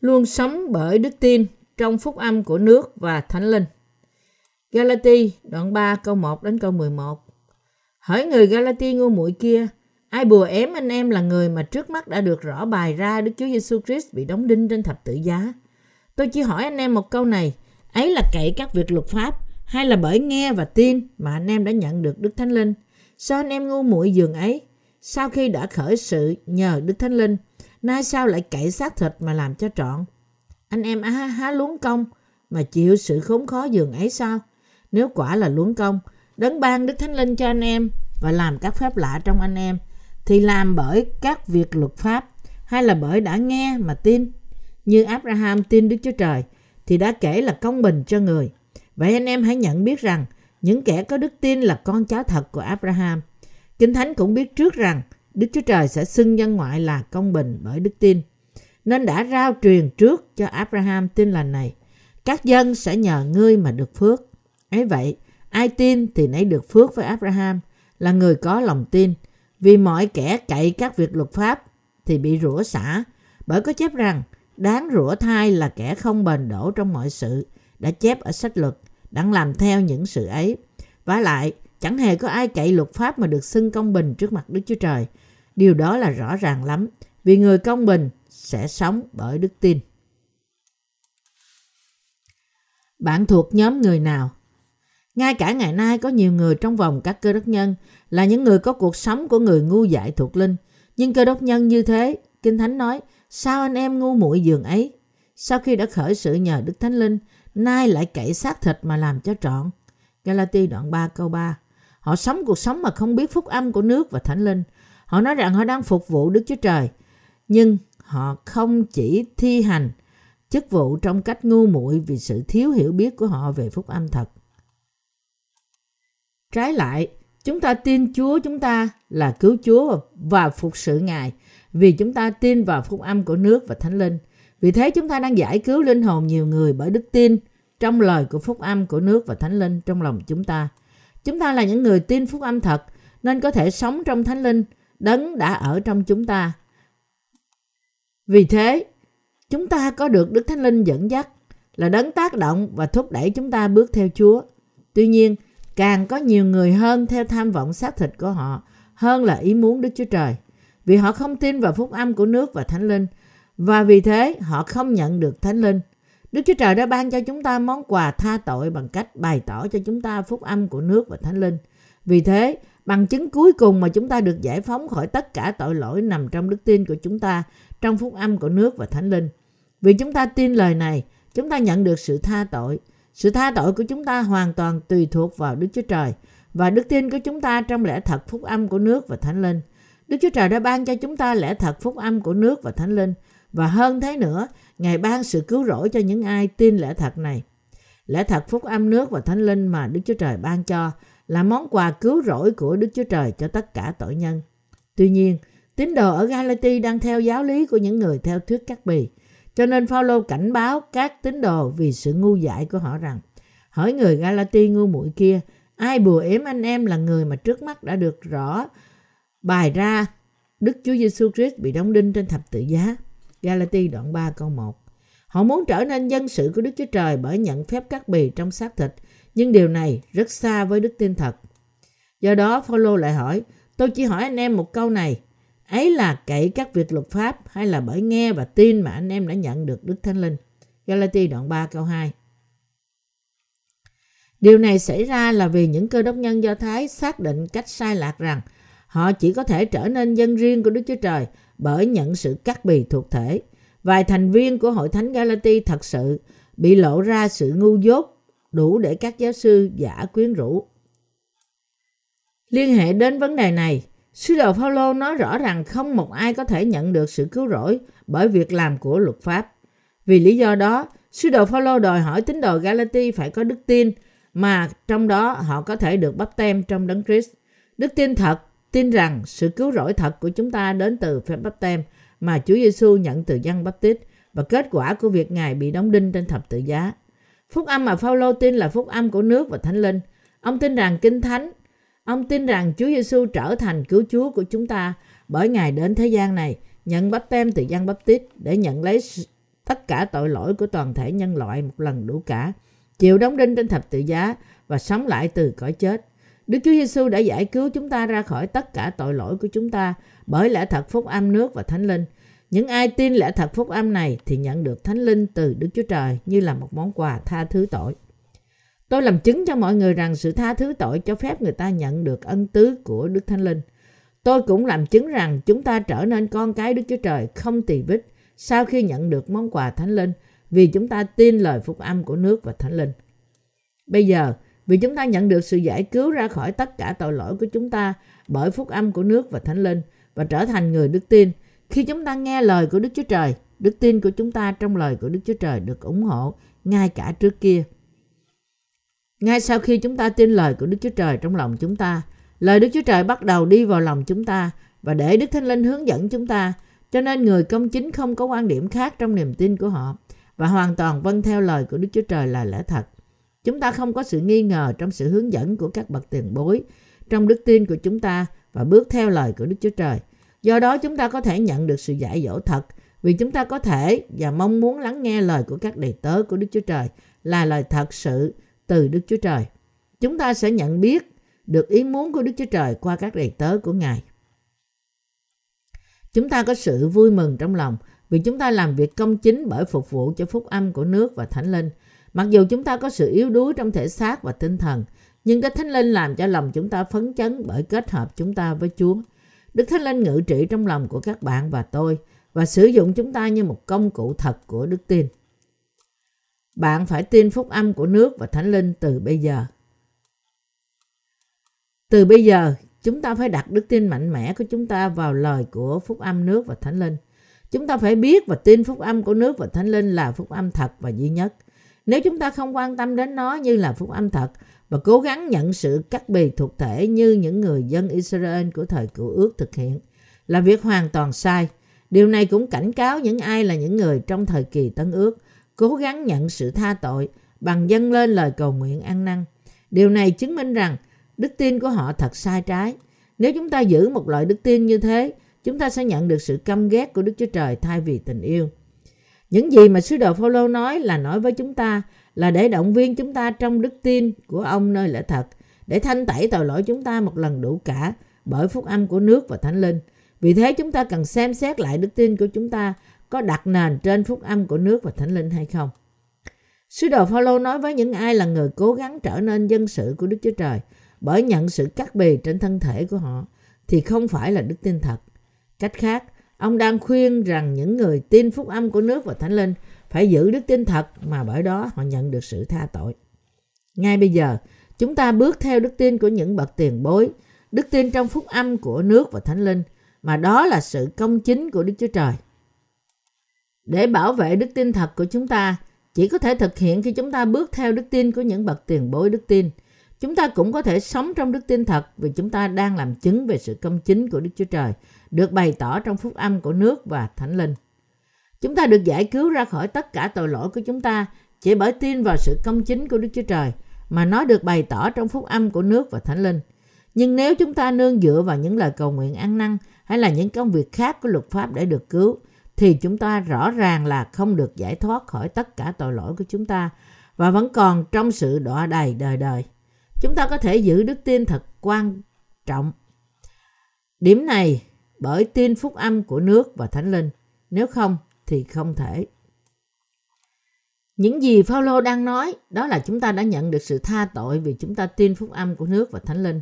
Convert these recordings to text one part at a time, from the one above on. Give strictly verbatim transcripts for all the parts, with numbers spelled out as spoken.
luôn sống bởi đức tin trong phúc âm của nước và Thánh Linh. Galati đoạn ba câu một đến câu mười một. Hỡi người Galati ngu muội kia, ai bùa ém anh em là người mà trước mắt đã được rõ bài ra Đức Chúa Giê-xu Christ bị đóng đinh trên thập tự giá. Tôi chỉ hỏi anh em một câu này, ấy là cậy các việc luật pháp hay là bởi nghe và tin mà anh em đã nhận được Đức Thánh Linh? Sao anh em ngu muội dường ấy? Sau khi đã khởi sự nhờ Đức Thánh Linh, nay sao lại cậy xác thịt mà làm cho trọn? Anh em á há luống công mà chịu sự khốn khó dường ấy sao? Nếu quả là luống công, Đấng ban Đức Thánh Linh cho anh em và làm các phép lạ trong anh em, thì làm bởi các việc luật pháp hay là bởi đã nghe mà tin? Như Áp-ra-ham tin Đức Chúa Trời thì đã kể là công bình cho người. Vậy anh em hãy nhận biết rằng những kẻ có đức tin là con cháu thật của Áp-ra-ham. Kinh Thánh cũng biết trước rằng Đức Chúa Trời sẽ xưng dân ngoại là công bình bởi đức tin, nên đã rao truyền trước cho Áp-ra-ham tin lành này: các dân sẽ nhờ ngươi mà được phước. Ấy vậy, ai tin thì nấy được phước với Áp-ra-ham, là người có lòng tin. Vì mọi kẻ cậy các việc luật pháp thì bị rủa xả, bởi có chép rằng: đáng rủa thay là kẻ không bền đổ trong mọi sự đã chép ở sách luật, đang làm theo những sự ấy. Vả lại, chẳng hề có ai cậy luật pháp mà được xưng công bình trước mặt Đức Chúa Trời. Điều đó là rõ ràng lắm, vì người công bình sẽ sống bởi đức tin. Bạn thuộc nhóm người nào? Ngay cả ngày nay có nhiều người trong vòng các Cơ-đốc-nhân là những người có cuộc sống của người ngu dại thuộc linh. Nhưng Cơ-đốc-nhân như thế, Kinh Thánh nói: sao anh em ngu muội dường ấy? Sau khi đã khởi sự nhờ Đức Thánh Linh, nay lại cậy xác thịt mà làm cho trọn. Galati đoạn ba câu ba. Họ sống cuộc sống mà không biết phúc âm của nước và Thánh Linh. Họ nói rằng họ đang phục vụ Đức Chúa Trời, nhưng họ không chỉ thi hành chức vụ trong cách ngu muội vì sự thiếu hiểu biết của họ về phúc âm thật. Trái lại, chúng ta tin Chúa chúng ta là cứu Chúa và phục sự Ngài vì chúng ta tin vào phúc âm của nước và Thánh Linh. Vì thế chúng ta đang giải cứu linh hồn nhiều người bởi đức tin trong lời của phúc âm của nước và Thánh Linh trong lòng chúng ta. Chúng ta là những người tin phúc âm thật nên có thể sống trong Thánh Linh Đấng đã ở trong chúng ta. Vì thế, chúng ta có được Đức Thánh Linh dẫn dắt, là Đấng tác động và thúc đẩy chúng ta bước theo Chúa. Tuy nhiên, càng có nhiều người hơn theo tham vọng xác thịt của họ hơn là ý muốn Đức Chúa Trời, vì họ không tin vào phúc âm của nước và Thánh Linh, và vì thế họ không nhận được Thánh Linh. Đức Chúa Trời đã ban cho chúng ta món quà tha tội bằng cách bày tỏ cho chúng ta phúc âm của nước và Thánh Linh. Vì thế, bằng chứng cuối cùng mà chúng ta được giải phóng khỏi tất cả tội lỗi nằm trong đức tin của chúng ta trong phúc âm của nước và Thánh Linh. Vì chúng ta tin lời này, chúng ta nhận được sự tha tội. Sự tha tội của chúng ta hoàn toàn tùy thuộc vào Đức Chúa Trời và đức tin của chúng ta trong lẽ thật phúc âm của nước và Thánh Linh. Đức Chúa Trời đã ban cho chúng ta lẽ thật phúc âm của nước và Thánh Linh, và hơn thế nữa, Ngài ban sự cứu rỗi cho những ai tin lẽ thật này. Lẽ thật phúc âm nước và Thánh Linh mà Đức Chúa Trời ban cho là món quà cứu rỗi của Đức Chúa Trời cho tất cả tội nhân. Tuy nhiên, tín đồ ở Galati đang theo giáo lý của những người theo thuyết cắt bì, cho nên Phao-lô cảnh báo các tín đồ vì sự ngu dại của họ rằng: hỡi người Galati ngu muội kia, ai bùa ếm anh em là người mà trước mắt đã được rõ bài ra Đức Chúa Giê-xu Christ bị đóng đinh trên thập tự giá. Galati đoạn ba câu một. Họ muốn trở nên dân sự của Đức Chúa Trời bởi nhận phép cắt bì trong xác thịt, nhưng điều này rất xa với đức tin thật. Do đó Phao-lô lại hỏi: tôi chỉ hỏi anh em một câu này, ấy là cậy các việc luật pháp hay là bởi nghe và tin mà anh em đã nhận được Đức Thánh Linh? Galati đoạn ba câu hai. Điều này xảy ra là vì những Cơ đốc nhân Do Thái xác định cách sai lạc rằng họ chỉ có thể trở nên dân riêng của Đức Chúa Trời bởi nhận sự cắt bì thuộc thể. Vài thành viên của hội thánh Galati thật sự bị lộ ra sự ngu dốt đủ để các giáo sư giả quyến rũ. Liên hệ đến vấn đề này, sứ đồ Phao-lô nói rõ rằng không một ai có thể nhận được sự cứu rỗi bởi việc làm của luật pháp. Vì lý do đó, sứ đồ Phao-lô đòi hỏi tín đồ Galati phải có đức tin mà trong đó họ có thể được báp têm trong Đấng Christ. Đức tin thật tin rằng sự cứu rỗi thật của chúng ta đến từ phép báp têm mà Chúa Giê-xu nhận từ Giăng Báp-tít và kết quả của việc Ngài bị đóng đinh trên thập tự giá. Phúc âm mà Phao-lô tin là phúc âm của nước và Thánh Linh. Ông tin rằng Kinh Thánh, ông tin rằng Chúa Giê-xu trở thành cứu Chúa của chúng ta bởi Ngài đến thế gian này, nhận báp têm từ Giăng Báp-tít để nhận lấy tất cả tội lỗi của toàn thể nhân loại một lần đủ cả, chịu đóng đinh trên thập tự giá và sống lại từ cõi chết. Đức Chúa Giê-xu đã giải cứu chúng ta ra khỏi tất cả tội lỗi của chúng ta bởi lẽ thật phúc âm nước và Thánh Linh. Những ai tin lẽ thật phúc âm này thì nhận được Thánh Linh từ Đức Chúa Trời như là một món quà tha thứ tội. Tôi làm chứng cho mọi người rằng sự tha thứ tội cho phép người ta nhận được ân tứ của Đức Thánh Linh. Tôi cũng làm chứng rằng chúng ta trở nên con cái Đức Chúa Trời không tì vết sau khi nhận được món quà Thánh Linh, vì chúng ta tin lời phúc âm của nước và Thánh Linh. Bây giờ, vì chúng ta nhận được sự giải cứu ra khỏi tất cả tội lỗi của chúng ta bởi phúc âm của nước và Thánh Linh và trở thành người đức tin, khi chúng ta nghe lời của Đức Chúa Trời, đức tin của chúng ta trong lời của Đức Chúa Trời được ủng hộ ngay cả trước kia. Ngay sau khi chúng ta tin lời của Đức Chúa Trời trong lòng chúng ta, lời Đức Chúa Trời bắt đầu đi vào lòng chúng ta và để Đức Thánh Linh hướng dẫn chúng ta, cho nên người công chính không có quan điểm khác trong niềm tin của họ và hoàn toàn vâng theo lời của Đức Chúa Trời là lẽ thật. Chúng ta không có sự nghi ngờ trong sự hướng dẫn của các bậc tiền bối trong đức tin của chúng ta và bước theo lời của Đức Chúa Trời. Do đó chúng ta có thể nhận được sự dạy dỗ thật vì chúng ta có thể và mong muốn lắng nghe lời của các đầy tớ của Đức Chúa Trời là lời thật sự từ Đức Chúa Trời. Chúng ta sẽ nhận biết được ý muốn của Đức Chúa Trời qua các đầy tớ của Ngài. Chúng ta có sự vui mừng trong lòng vì chúng ta làm việc công chính bởi phục vụ cho phúc âm của nước và Thánh Linh. Mặc dù chúng ta có sự yếu đuối trong thể xác và tinh thần, nhưng Đức Thánh Linh làm cho lòng chúng ta phấn chấn bởi kết hợp chúng ta với Chúa. Đức Thánh Linh ngự trị trong lòng của các bạn và tôi và sử dụng chúng ta như một công cụ thật của đức tin. Bạn phải tin phúc âm của nước và Thánh Linh từ bây giờ. Từ bây giờ, chúng ta phải đặt đức tin mạnh mẽ của chúng ta vào lời của phúc âm nước và Thánh Linh. Chúng ta phải biết và tin phúc âm của nước và Thánh Linh là phúc âm thật và duy nhất. Nếu chúng ta không quan tâm đến nó như là phúc âm thật và cố gắng nhận sự cắt bì thuộc thể như những người dân Israel của thời Cựu Ước thực hiện, là việc hoàn toàn sai. Điều này cũng cảnh cáo những ai là những người trong thời kỳ Tân Ước cố gắng nhận sự tha tội bằng dâng lên lời cầu nguyện ăn năn. Điều này chứng minh rằng đức tin của họ thật sai trái. Nếu chúng ta giữ một loại đức tin như thế, chúng ta sẽ nhận được sự căm ghét của Đức Chúa Trời thay vì tình yêu. Những gì mà sứ đồ Phao-lô nói là nói với chúng ta là để động viên chúng ta trong đức tin của ông nơi lẽ thật, để thanh tẩy tội lỗi chúng ta một lần đủ cả bởi phúc âm của nước và Thánh Linh. Vì thế chúng ta cần xem xét lại đức tin của chúng ta có đặt nền trên phúc âm của nước và Thánh Linh hay không. Sứ đồ Phao-lô nói với những ai là người cố gắng trở nên dân sự của Đức Chúa Trời bởi nhận sự cắt bì trên thân thể của họ thì không phải là đức tin thật. Cách khác, ông đang khuyên rằng những người tin phúc âm của nước và Thánh Linh phải giữ đức tin thật mà bởi đó họ nhận được sự tha tội. Ngay bây giờ, chúng ta bước theo đức tin của những bậc tiền bối, đức tin trong phúc âm của nước và Thánh Linh, mà đó là sự công chính của Đức Chúa Trời. Để bảo vệ đức tin thật của chúng ta, chỉ có thể thực hiện khi chúng ta bước theo đức tin của những bậc tiền bối đức tin. Chúng ta cũng có thể sống trong đức tin thật vì chúng ta đang làm chứng về sự công chính của Đức Chúa Trời, được bày tỏ trong phúc âm của nước và Thánh Linh. Chúng ta được giải cứu ra khỏi tất cả tội lỗi của chúng ta chỉ bởi tin vào sự công chính của Đức Chúa Trời mà nó được bày tỏ trong phúc âm của nước và Thánh Linh. Nhưng nếu chúng ta nương dựa vào những lời cầu nguyện ăn năn hay là những công việc khác của luật pháp để được cứu, thì chúng ta rõ ràng là không được giải thoát khỏi tất cả tội lỗi của chúng ta và vẫn còn trong sự đọa đày đời đời. Chúng ta có thể giữ đức tin thật quan trọng điểm này bởi tin phúc âm của nước và Thánh Linh. Nếu không thì không thể. Những gì Phao-lô đang nói đó là chúng ta đã nhận được sự tha tội vì chúng ta tin phúc âm của nước và Thánh Linh.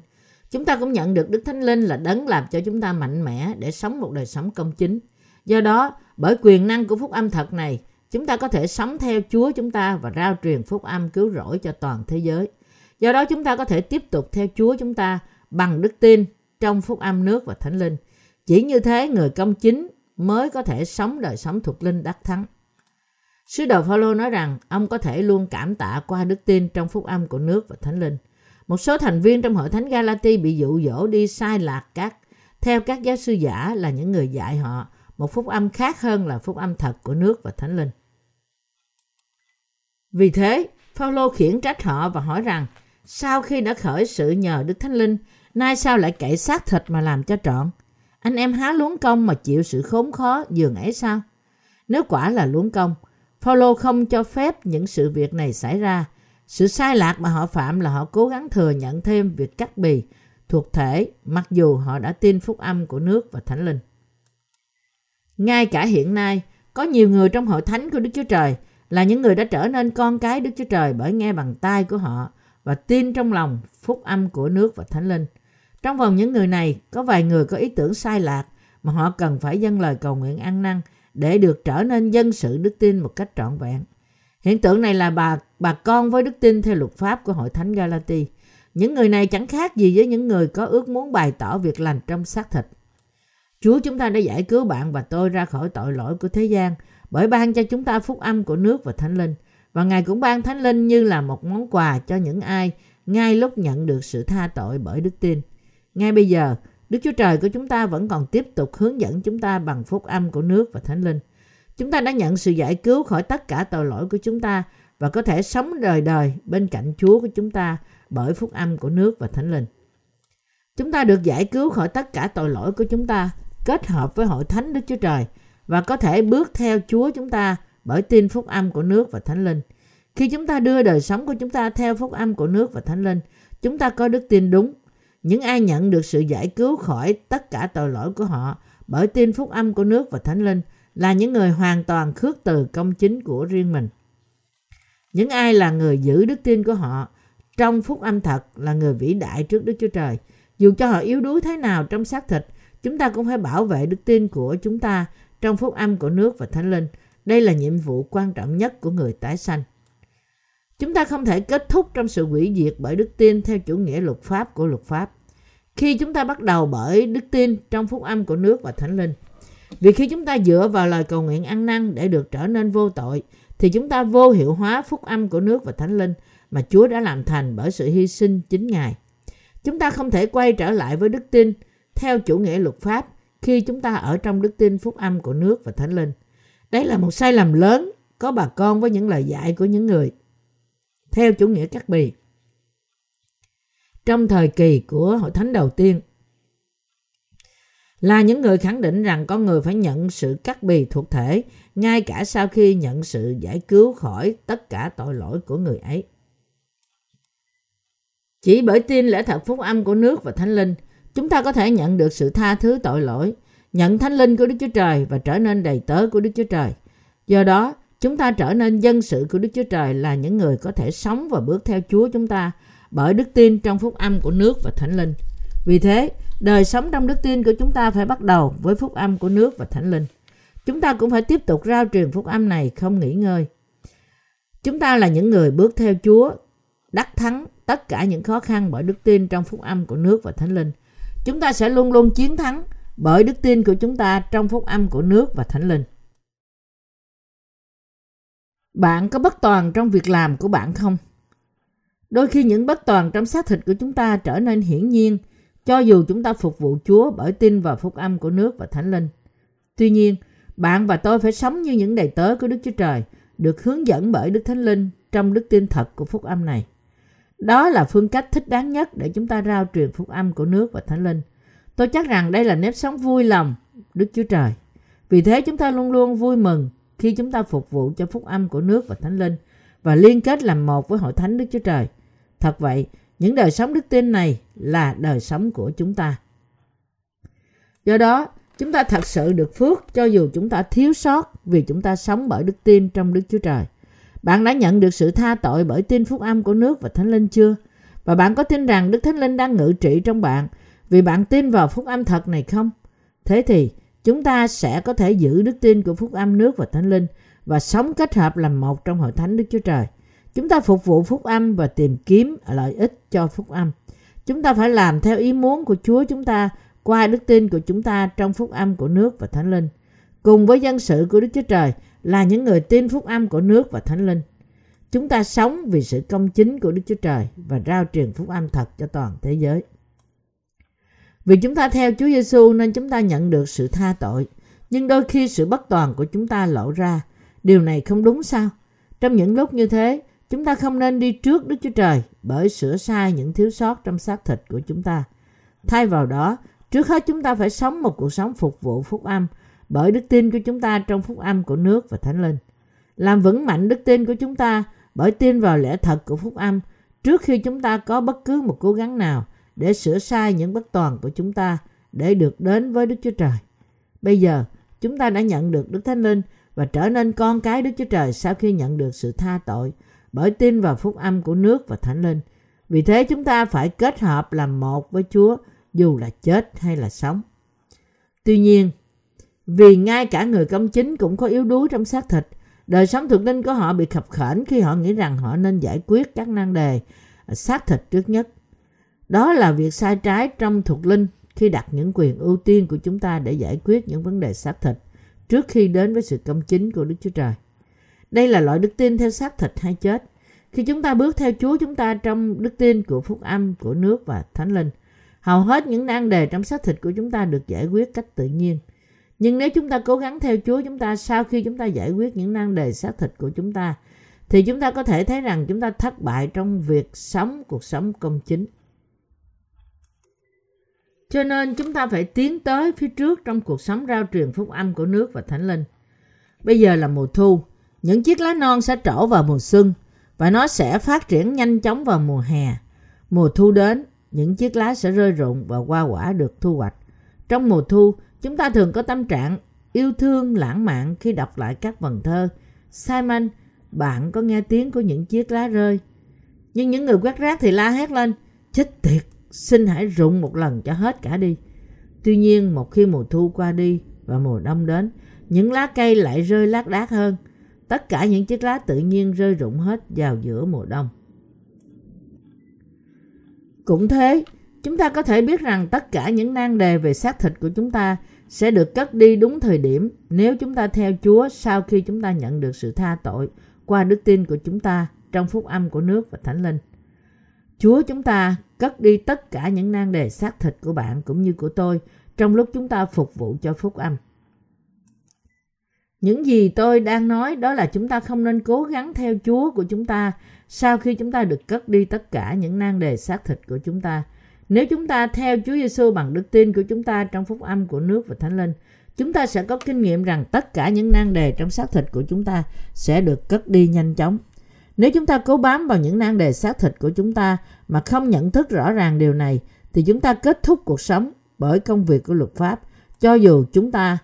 Chúng ta cũng nhận được Đức Thánh Linh là đấng làm cho chúng ta mạnh mẽ để sống một đời sống công chính. Do đó, bởi quyền năng của phúc âm thật này, chúng ta có thể sống theo Chúa chúng ta và rao truyền phúc âm cứu rỗi cho toàn thế giới. Do đó chúng ta có thể tiếp tục theo Chúa chúng ta bằng đức tin trong phúc âm nước và Thánh Linh. Chỉ như thế người công chính mới có thể sống đời sống thuộc linh đắc thắng. Sứ đồ Phao-lô nói rằng ông có thể luôn cảm tạ qua đức tin trong phúc âm của nước và Thánh Linh. Một số thành viên trong hội thánh Galati bị dụ dỗ đi sai lạc các theo các giáo sư giả là những người dạy họ một phúc âm khác hơn là phúc âm thật của nước và Thánh Linh. Vì thế, Phao-lô khiển trách họ và hỏi rằng sau khi đã khởi sự nhờ Đức Thánh Linh, nay sao lại cậy xác thịt mà làm cho trọn? Anh em há luống công mà chịu sự khốn khó dường ấy sao? Nếu quả là luống công, Phao-lô không cho phép những sự việc này xảy ra. Sự sai lạc mà họ phạm là họ cố gắng thừa nhận thêm việc cắt bì thuộc thể, mặc dù họ đã tin phúc âm của nước và Thánh Linh. Ngay cả hiện nay, có nhiều người trong hội thánh của Đức Chúa Trời là những người đã trở nên con cái Đức Chúa Trời bởi nghe bằng tai của họ và tin trong lòng phúc âm của nước và Thánh Linh. Trong vòng những người này, có vài người có ý tưởng sai lạc mà họ cần phải dâng lời cầu nguyện ăn năn để được trở nên dân sự đức tin một cách trọn vẹn. Hiện tượng này là bà, bà con với đức tin theo luật pháp của hội thánh Galati. Những người này chẳng khác gì với những người có ước muốn bày tỏ việc lành trong xác thịt. Chúa chúng ta đã giải cứu bạn và tôi ra khỏi tội lỗi của thế gian bởi ban cho chúng ta phúc âm của nước và Thánh Linh. Và Ngài cũng ban Thánh Linh như là một món quà cho những ai ngay lúc nhận được sự tha tội bởi đức tin. Ngay bây giờ, Đức Chúa Trời của chúng ta vẫn còn tiếp tục hướng dẫn chúng ta bằng phúc âm của nước và Thánh Linh. Chúng ta đã nhận sự giải cứu khỏi tất cả tội lỗi của chúng ta và có thể sống đời đời bên cạnh Chúa của chúng ta bởi phúc âm của nước và Thánh Linh. Chúng ta được giải cứu khỏi tất cả tội lỗi của chúng ta, kết hợp với hội thánh Đức Chúa Trời và có thể bước theo Chúa chúng ta bởi tin phúc âm của nước và Thánh Linh. Khi chúng ta đưa đời sống của chúng ta theo phúc âm của nước và Thánh Linh, chúng ta có đức tin đúng. Những ai nhận được sự giải cứu khỏi tất cả tội lỗi của họ bởi tin phúc âm của nước và Thánh Linh là những người hoàn toàn khước từ công chính của riêng mình. Những ai là người giữ đức tin của họ trong phúc âm thật là người vĩ đại trước Đức Chúa Trời. Dù cho họ yếu đuối thế nào trong xác thịt, chúng ta cũng phải bảo vệ đức tin của chúng ta trong phúc âm của nước và Thánh Linh. Đây là nhiệm vụ quan trọng nhất của người tái sanh. Chúng ta không thể kết thúc trong sự hủy diệt bởi đức tin theo chủ nghĩa luật pháp của luật pháp. Khi chúng ta bắt đầu bởi đức tin trong phúc âm của nước và Thánh Linh, vì khi chúng ta dựa vào lời cầu nguyện ăn năn để được trở nên vô tội, thì chúng ta vô hiệu hóa phúc âm của nước và Thánh Linh mà Chúa đã làm thành bởi sự hy sinh chính Ngài. Chúng ta không thể quay trở lại với đức tin theo chủ nghĩa luật pháp khi chúng ta ở trong đức tin phúc âm của nước và Thánh Linh. Đấy là một sai lầm lớn có bà con với những lời dạy của những người theo chủ nghĩa cắt bì. Trong thời kỳ của hội thánh đầu tiên, là những người khẳng định rằng con người phải nhận sự cắt bì thuộc thể ngay cả sau khi nhận sự giải cứu khỏi tất cả tội lỗi của người ấy. Chỉ bởi tin lẽ thật phúc âm của nước và Thánh Linh, chúng ta có thể nhận được sự tha thứ tội lỗi, nhận Thánh Linh của Đức Chúa Trời và trở nên đầy tớ của Đức Chúa Trời. Do đó, chúng ta trở nên dân sự của Đức Chúa Trời là những người có thể sống và bước theo Chúa chúng ta bởi đức tin trong phúc âm của nước và Thánh Linh. Vì thế, đời sống trong đức tin của chúng ta phải bắt đầu với phúc âm của nước và Thánh Linh. Chúng ta cũng phải tiếp tục rao truyền phúc âm này không nghỉ ngơi. Chúng ta là những người bước theo Chúa, đắc thắng tất cả những khó khăn bởi đức tin trong phúc âm của nước và Thánh Linh. Chúng ta sẽ luôn luôn chiến thắng bởi đức tin của chúng ta trong phúc âm của nước và Thánh Linh. Bạn có bất toàn trong việc làm của bạn không? Đôi khi những bất toàn trong xác thịt của chúng ta trở nên hiển nhiên cho dù chúng ta phục vụ Chúa bởi tin vào phúc âm của nước và Thánh Linh. Tuy nhiên, bạn và tôi phải sống như những đầy tớ của Đức Chúa Trời, được hướng dẫn bởi Đức Thánh Linh trong đức tin thật của phúc âm này. Đó là phương cách thích đáng nhất để chúng ta rao truyền phúc âm của nước và Thánh Linh. Tôi chắc rằng đây là nếp sống vui lòng Đức Chúa Trời. Vì thế chúng ta luôn luôn vui mừng khi chúng ta phục vụ cho phúc âm của nước và Thánh Linh và liên kết làm một với hội thánh Đức Chúa Trời. Thật vậy, những đời sống đức tin này là đời sống của chúng ta. Do đó, chúng ta thật sự được phước cho dù chúng ta thiếu sót vì chúng ta sống bởi đức tin trong Đức Chúa Trời. Bạn đã nhận được sự tha tội bởi tin phúc âm của nước và Thánh Linh chưa? Và bạn có tin rằng Đức Thánh Linh đang ngự trị trong bạn vì bạn tin vào phúc âm thật này không? Thế thì, chúng ta sẽ có thể giữ đức tin của phúc âm nước và Thánh Linh và sống kết hợp làm một trong hội thánh Đức Chúa Trời. Chúng ta phục vụ phúc âm và tìm kiếm lợi ích cho phúc âm. Chúng ta phải làm theo ý muốn của Chúa chúng ta qua đức tin của chúng ta trong phúc âm của nước và Thánh Linh. Cùng với dân sự của Đức Chúa Trời là những người tin phúc âm của nước và Thánh Linh. Chúng ta sống vì sự công chính của Đức Chúa Trời và rao truyền phúc âm thật cho toàn thế giới. Vì chúng ta theo Chúa Giê-xu nên chúng ta nhận được sự tha tội. Nhưng đôi khi sự bất toàn của chúng ta lộ ra. Điều này không đúng sao? Trong những lúc như thế, chúng ta không nên đi trước Đức Chúa Trời bởi sửa sai những thiếu sót trong xác thịt của chúng ta. Thay vào đó, trước hết chúng ta phải sống một cuộc sống phục vụ phúc âm bởi đức tin của chúng ta trong phúc âm của nước và Thánh Linh. làm vững mạnh đức tin của chúng ta bởi tin vào lẽ thật của phúc âm trước khi chúng ta có bất cứ một cố gắng nào để sửa sai những bất toàn của chúng ta để được đến với Đức Chúa Trời. Bây giờ, chúng ta đã nhận được Đức Thánh Linh và trở nên con cái Đức Chúa Trời sau khi nhận được sự tha tội bởi tin vào phúc âm của nước và Thánh Linh. Vì thế chúng ta phải kết hợp làm một với Chúa dù là chết hay là sống. Tuy nhiên, vì ngay cả người công chính cũng có yếu đuối trong xác thịt, đời sống thuộc linh của họ bị khập khểnh khi họ nghĩ rằng họ nên giải quyết các nan đề xác thịt trước nhất. Đó là việc sai trái trong thuộc linh khi đặt những quyền ưu tiên của chúng ta để giải quyết những vấn đề xác thịt trước khi đến với sự công chính của Đức Chúa Trời. Đây là loại đức tin theo xác thịt hay chết. Khi chúng ta bước theo Chúa chúng ta trong đức tin của phúc âm, của nước và Thánh Linh, hầu hết những nan đề trong xác thịt của chúng ta được giải quyết cách tự nhiên. Nhưng nếu chúng ta cố gắng theo Chúa chúng ta sau khi chúng ta giải quyết những nan đề xác thịt của chúng ta, thì chúng ta có thể thấy rằng chúng ta thất bại trong việc sống cuộc sống công chính. Cho nên chúng ta phải tiến tới phía trước trong cuộc sống rao truyền phúc âm của nước và Thánh Linh. Bây giờ là mùa thu, những chiếc lá non sẽ trổ vào mùa xuân và nó sẽ phát triển nhanh chóng vào mùa hè. Mùa thu đến, những chiếc lá sẽ rơi rụng và hoa quả được thu hoạch. Trong mùa thu, chúng ta thường có tâm trạng yêu thương lãng mạn khi đọc lại các vần thơ. Simon, bạn có nghe tiếng của những chiếc lá rơi. Nhưng những người quét rác thì la hét lên, chết tiệt, xin hãy rụng một lần cho hết cả đi. Tuy nhiên, một khi mùa thu qua đi và mùa đông đến, những lá cây lại rơi lác đác hơn. Tất cả những chiếc lá tự nhiên rơi rụng hết vào giữa mùa đông. Cũng thế, chúng ta có thể biết rằng tất cả những nan đề về xác thịt của chúng ta sẽ được cất đi đúng thời điểm nếu chúng ta theo Chúa sau khi chúng ta nhận được sự tha tội qua đức tin của chúng ta trong phúc âm của nước và Thánh Linh. Chúa chúng ta cất đi tất cả những nan đề xác thịt của bạn cũng như của tôi trong lúc chúng ta phục vụ cho phúc âm. Những gì tôi đang nói đó là chúng ta không nên cố gắng theo Chúa của chúng ta sau khi chúng ta được cất đi tất cả những nan đề xác thịt của chúng ta. Nếu chúng ta theo Chúa Giê-xu bằng đức tin của chúng ta trong phúc âm của nước và Thánh Linh, chúng ta sẽ có kinh nghiệm rằng tất cả những nan đề trong xác thịt của chúng ta sẽ được cất đi nhanh chóng. Nếu chúng ta cố bám vào những nan đề xác thịt của chúng ta mà không nhận thức rõ ràng điều này, thì chúng ta kết thúc cuộc sống bởi công việc của luật pháp, cho dù chúng ta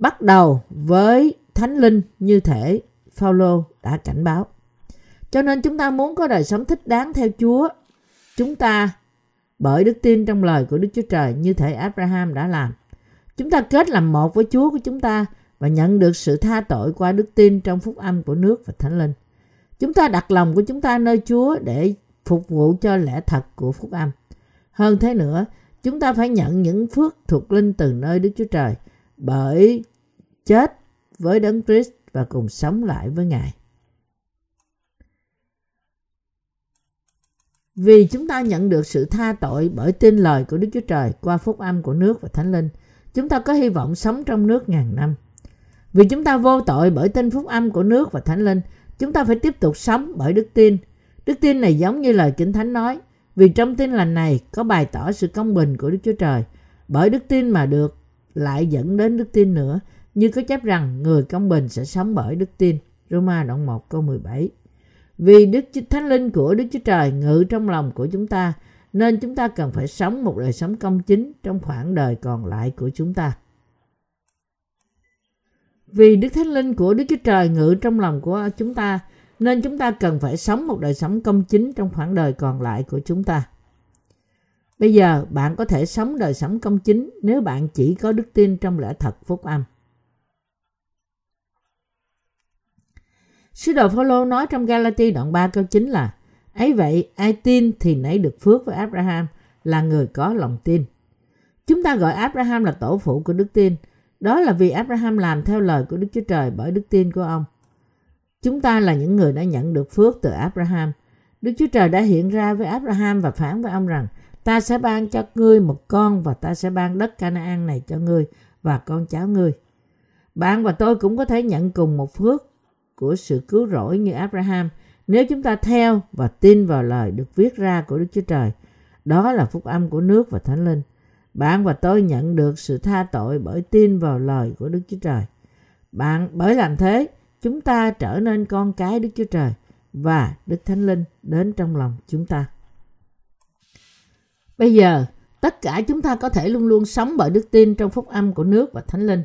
bắt đầu với Thánh Linh như thể Phao-lô đã cảnh báo. Cho nên chúng ta muốn có đời sống thích đáng theo Chúa chúng ta bởi đức tin trong lời của Đức Chúa Trời như thể Áp-ra-ham đã làm. Chúng ta kết làm một với Chúa của chúng ta và nhận được sự tha tội qua đức tin trong phúc âm của nước và Thánh Linh. Chúng ta đặt lòng của chúng ta nơi Chúa để phục vụ cho lẽ thật của phúc âm. Hơn thế nữa, chúng ta phải nhận những phước thuộc linh từ nơi Đức Chúa Trời bởi chết với Đấng Christ và cùng sống lại với Ngài. Vì chúng ta nhận được sự tha tội bởi tin lời của Đức Chúa Trời qua phúc âm của nước và Thánh Linh, chúng ta có hy vọng sống trong nước ngàn năm. Vì chúng ta vô tội bởi tin phúc âm của nước và Thánh Linh, chúng ta phải tiếp tục sống bởi đức tin. Đức tin này giống như lời Kinh Thánh nói, vì trong tin lành này có bày tỏ sự công bình của Đức Chúa Trời. Bởi đức tin mà được lại dẫn đến đức tin nữa, như có chép rằng người công bình sẽ sống bởi đức tin. Roma đoạn một câu mười bảy. Vì Đức Thánh Linh của Đức Chúa Trời ngự trong lòng của chúng ta, nên chúng ta cần phải sống một đời sống công chính trong khoảng đời còn lại của chúng ta. Vì Đức Thánh Linh của Đức Chúa Trời ngự trong lòng của chúng ta, nên chúng ta cần phải sống một đời sống công chính trong khoảng đời còn lại của chúng ta. Bây giờ, bạn có thể sống đời sống công chính nếu bạn chỉ có đức tin trong lẽ thật phúc âm. Sứ đồ Phao-lô nói trong Galati đoạn ba câu chín là: ấy vậy, ai tin thì nấy được phước với Áp-ra-ham, là người có lòng tin. Chúng ta gọi Áp-ra-ham là tổ phụ của đức tin. Đó là vì Áp-ra-ham làm theo lời của Đức Chúa Trời bởi đức tin của ông. Chúng ta là những người đã nhận được phước từ Áp-ra-ham. Đức Chúa Trời đã hiện ra với Áp-ra-ham và phán với ông rằng: ta sẽ ban cho ngươi một con và ta sẽ ban đất Canaan này cho ngươi và con cháu ngươi. Bạn và tôi cũng có thể nhận cùng một phước của sự cứu rỗi như Áp-ra-ham nếu chúng ta theo và tin vào lời được viết ra của Đức Chúa Trời. Đó là phúc âm của nước và Thánh Linh. Bạn và tôi nhận được sự tha tội bởi tin vào lời của Đức Chúa Trời. Bạn bởi làm thế, chúng ta trở nên con cái Đức Chúa Trời và Đức Thánh Linh đến trong lòng chúng ta. Bây giờ, tất cả chúng ta có thể luôn luôn sống bởi đức tin trong phúc âm của nước và Thánh Linh.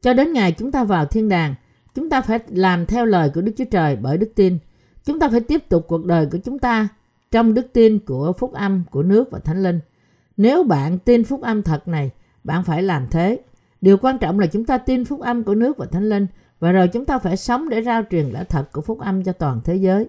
Cho đến ngày chúng ta vào thiên đàng, chúng ta phải làm theo lời của Đức Chúa Trời bởi đức tin. Chúng ta phải tiếp tục cuộc đời của chúng ta trong đức tin của phúc âm của nước và Thánh Linh. Nếu bạn tin phúc âm thật này, bạn phải làm thế. Điều quan trọng là chúng ta tin phúc âm của nước và Thánh Linh, và rồi chúng ta phải sống để rao truyền lẽ thật của phúc âm cho toàn thế giới.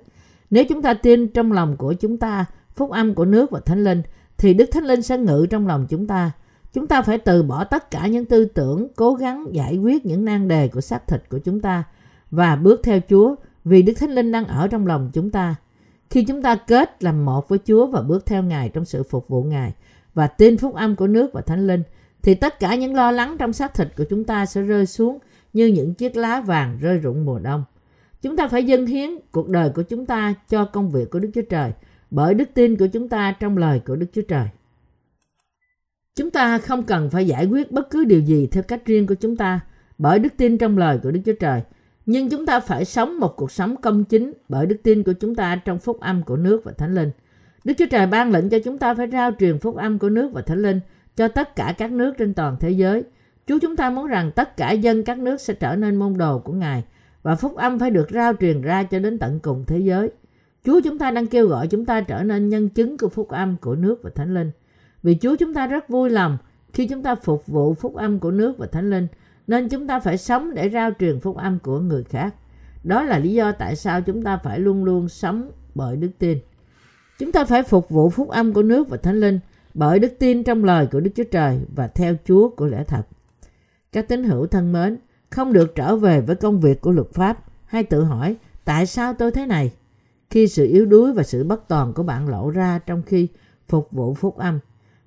Nếu chúng ta tin trong lòng của chúng ta phúc âm của nước và Thánh Linh, thì Đức Thánh Linh sẽ ngự trong lòng chúng ta. Chúng ta phải từ bỏ tất cả những tư tưởng, cố gắng giải quyết những nan đề của xác thịt của chúng ta và bước theo Chúa, vì Đức Thánh Linh đang ở trong lòng chúng ta. Khi chúng ta kết làm một với Chúa và bước theo Ngài trong sự phục vụ Ngài và tin phúc âm của nước và Thánh Linh, thì tất cả những lo lắng trong xác thịt của chúng ta sẽ rơi xuống như những chiếc lá vàng rơi rụng mùa đông. Chúng ta phải dâng hiến cuộc đời của chúng ta cho công việc của Đức Chúa Trời bởi đức tin của chúng ta trong lời của Đức Chúa Trời. Chúng ta không cần phải giải quyết bất cứ điều gì theo cách riêng của chúng ta bởi đức tin trong lời của Đức Chúa Trời, nhưng chúng ta phải sống một cuộc sống công chính bởi đức tin của chúng ta trong phúc âm của nước và Thánh Linh. Đức Chúa Trời ban lệnh cho chúng ta phải rao truyền phúc âm của nước và Thánh Linh cho tất cả các nước trên toàn thế giới. Chúa chúng ta muốn rằng tất cả dân các nước sẽ trở nên môn đồ của Ngài và phúc âm phải được rao truyền ra cho đến tận cùng thế giới. Chúa chúng ta đang kêu gọi chúng ta trở nên nhân chứng của phúc âm của nước và Thánh Linh. Vì Chúa chúng ta rất vui lòng khi chúng ta phục vụ phúc âm của nước và Thánh Linh, nên chúng ta phải sống để rao truyền phúc âm của người khác. Đó là lý do tại sao chúng ta phải luôn luôn sống bởi đức tin. Chúng ta phải phục vụ phúc âm của nước và Thánh Linh bởi đức tin trong lời của Đức Chúa Trời và theo Chúa của lẽ thật. Các tín hữu thân mến, không được trở về với công việc của luật pháp hay tự hỏi tại sao tôi thế này, khi sự yếu đuối và sự bất toàn của bạn lộ ra trong khi phục vụ phúc âm.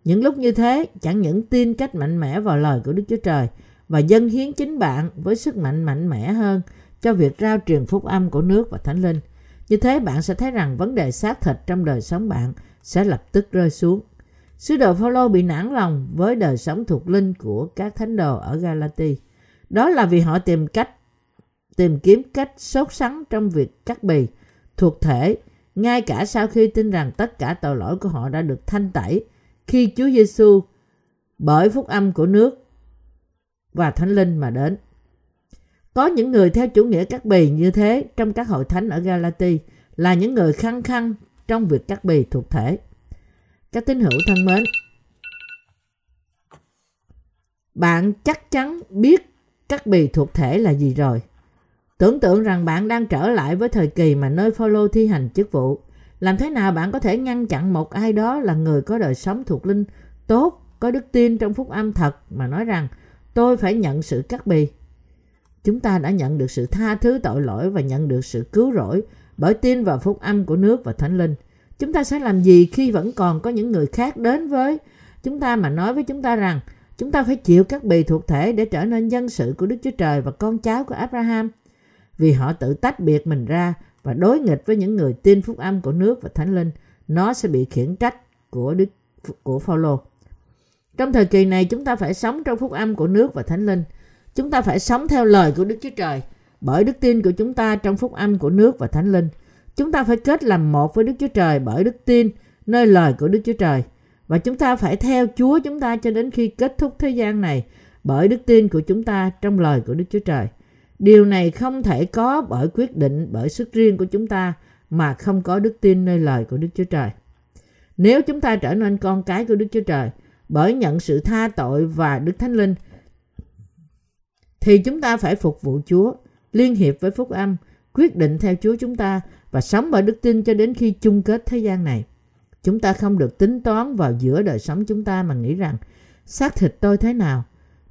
Những lúc như thế, chẳng những tin cách mạnh mẽ vào lời của Đức Chúa Trời và dâng hiến chính bạn với sức mạnh mạnh mẽ hơn cho việc rao truyền phúc âm của nước và Thánh Linh. Như thế bạn sẽ thấy rằng vấn đề xác thịt trong đời sống bạn sẽ lập tức rơi xuống. Sứ đồ Phao-lô bị nản lòng với đời sống thuộc linh của các thánh đồ ở Galati. Đó là vì họ tìm cách tìm kiếm cách sốt sắng trong việc cắt bì thuộc thể, ngay cả sau khi tin rằng tất cả tội lỗi của họ đã được thanh tẩy khi Chúa Giê-xu bởi phúc âm của nước và Thánh Linh mà đến. Có những người theo chủ nghĩa cắt bì như thế trong các hội thánh ở Galati, là những người khăng khăng trong việc cắt bì thuộc thể. Các tín hữu thân mến, bạn chắc chắn biết cắt bì thuộc thể là gì rồi. Tưởng tượng rằng bạn đang trở lại với thời kỳ mà nơi Phao-lô thi hành chức vụ. Làm thế nào bạn có thể ngăn chặn một ai đó là người có đời sống thuộc linh tốt, có đức tin trong phúc âm thật mà nói rằng tôi phải nhận sự cắt bì? Chúng ta đã nhận được sự tha thứ tội lỗi và nhận được sự cứu rỗi bởi tin vào phúc âm của nước và Thánh Linh. Chúng ta sẽ làm gì khi vẫn còn có những người khác đến với chúng ta mà nói với chúng ta rằng chúng ta phải chịu cắt bì thuộc thể để trở nên dân sự của Đức Chúa Trời và con cháu của Áp-ra-ham? Vì họ tự tách biệt mình ra và đối nghịch với những người tin phúc âm của nước và Thánh Linh, nó sẽ bị khiển trách của Đức của Phao-lô. Trong thời kỳ này, chúng ta phải sống trong phúc âm của nước và Thánh Linh. Chúng ta phải sống theo lời của Đức Chúa Trời bởi đức tin của chúng ta trong phúc âm của nước và Thánh Linh. Chúng ta phải kết làm một với Đức Chúa Trời bởi đức tin nơi lời của Đức Chúa Trời, và chúng ta phải theo Chúa chúng ta cho đến khi kết thúc thế gian này bởi đức tin của chúng ta trong lời của Đức Chúa Trời. Điều này không thể có bởi quyết định bởi sức riêng của chúng ta mà không có đức tin nơi lời của Đức Chúa Trời. Nếu chúng ta trở nên con cái của Đức Chúa Trời bởi nhận sự tha tội và Đức Thánh Linh, thì chúng ta phải phục vụ Chúa, liên hiệp với phúc âm, quyết định theo Chúa chúng ta và sống bởi đức tin cho đến khi chung kết thế gian này. Chúng ta không được tính toán vào giữa đời sống chúng ta mà nghĩ rằng xác thịt tôi thế nào?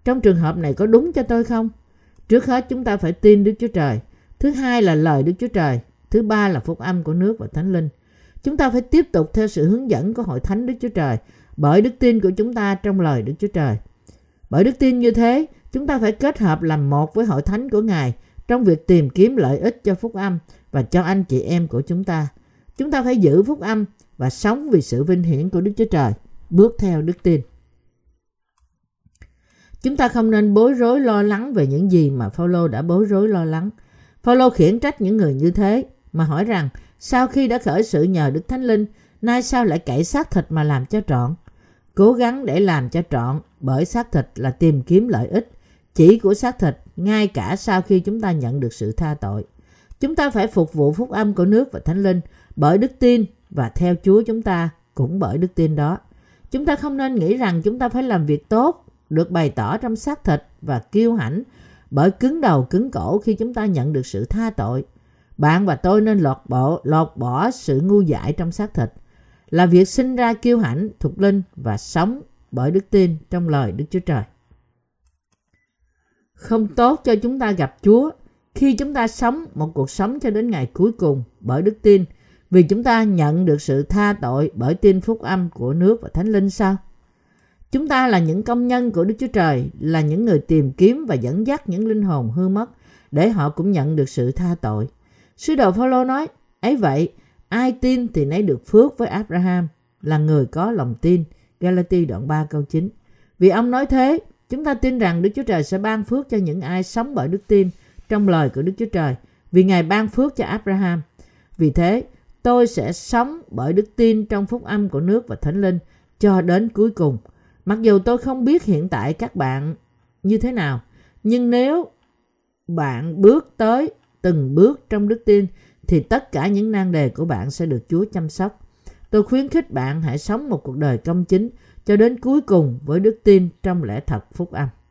Trong trường hợp này có đúng cho tôi không? Trước hết chúng ta phải tin Đức Chúa Trời. Thứ hai là lời Đức Chúa Trời. Thứ ba là phúc âm của nước và Thánh Linh. Chúng ta phải tiếp tục theo sự hướng dẫn của hội thánh Đức Chúa Trời bởi đức tin của chúng ta trong lời Đức Chúa Trời. Bởi đức tin như thế, chúng ta phải kết hợp làm một với hội thánh của Ngài trong việc tìm kiếm lợi ích cho phúc âm và cho anh chị em của chúng ta. Chúng ta phải giữ phúc âm và sống vì sự vinh hiển của Đức Chúa Trời, bước theo đức tin. Chúng ta không nên bối rối lo lắng về những gì mà Phao-lô đã bối rối lo lắng. Phao-lô khiển trách những người như thế mà hỏi rằng sau khi đã khởi sự nhờ Đức Thánh Linh, nay sao lại cậy xác thịt mà làm cho trọn? Cố gắng để làm cho trọn, bởi xác thịt là tìm kiếm lợi ích chỉ của xác thịt ngay cả sau khi chúng ta nhận được sự tha tội. Chúng ta phải phục vụ phúc âm của nước và Thánh Linh bởi đức tin, và theo Chúa chúng ta cũng bởi đức tin đó. Chúng ta không nên nghĩ rằng chúng ta phải làm việc tốt, được bày tỏ trong xác thịt và kiêu hãnh bởi cứng đầu cứng cổ khi chúng ta nhận được sự tha tội. Bạn và tôi nên lột bỏ, lột bỏ sự ngu dại trong xác thịt, là việc sinh ra kiêu hãnh thuộc linh và sống bởi đức tin trong lời Đức Chúa Trời. Không tốt cho chúng ta gặp Chúa khi chúng ta sống một cuộc sống cho đến ngày cuối cùng bởi đức tin, vì chúng ta nhận được sự tha tội bởi tin phúc âm của nước và Thánh Linh sao? Chúng ta là những công nhân của Đức Chúa Trời, là những người tìm kiếm và dẫn dắt những linh hồn hư mất để họ cũng nhận được sự tha tội. Sứ đồ Phao-lô nói, ấy vậy, ai tin thì nấy được phước với Áp-ra-ham, là người có lòng tin. Galati đoạn ba câu chín. Vì ông nói thế, chúng ta tin rằng Đức Chúa Trời sẽ ban phước cho những ai sống bởi đức tin trong lời của Đức Chúa Trời, vì Ngài ban phước cho Áp-ra-ham. Vì thế, tôi sẽ sống bởi đức tin trong phúc âm của nước và Thánh Linh cho đến cuối cùng. Mặc dù tôi không biết hiện tại các bạn như thế nào, nhưng nếu bạn bước tới từng bước trong đức tin, thì tất cả những nan đề của bạn sẽ được Chúa chăm sóc. Tôi khuyến khích bạn hãy sống một cuộc đời công chính cho đến cuối cùng với đức tin trong lẽ thật phúc âm.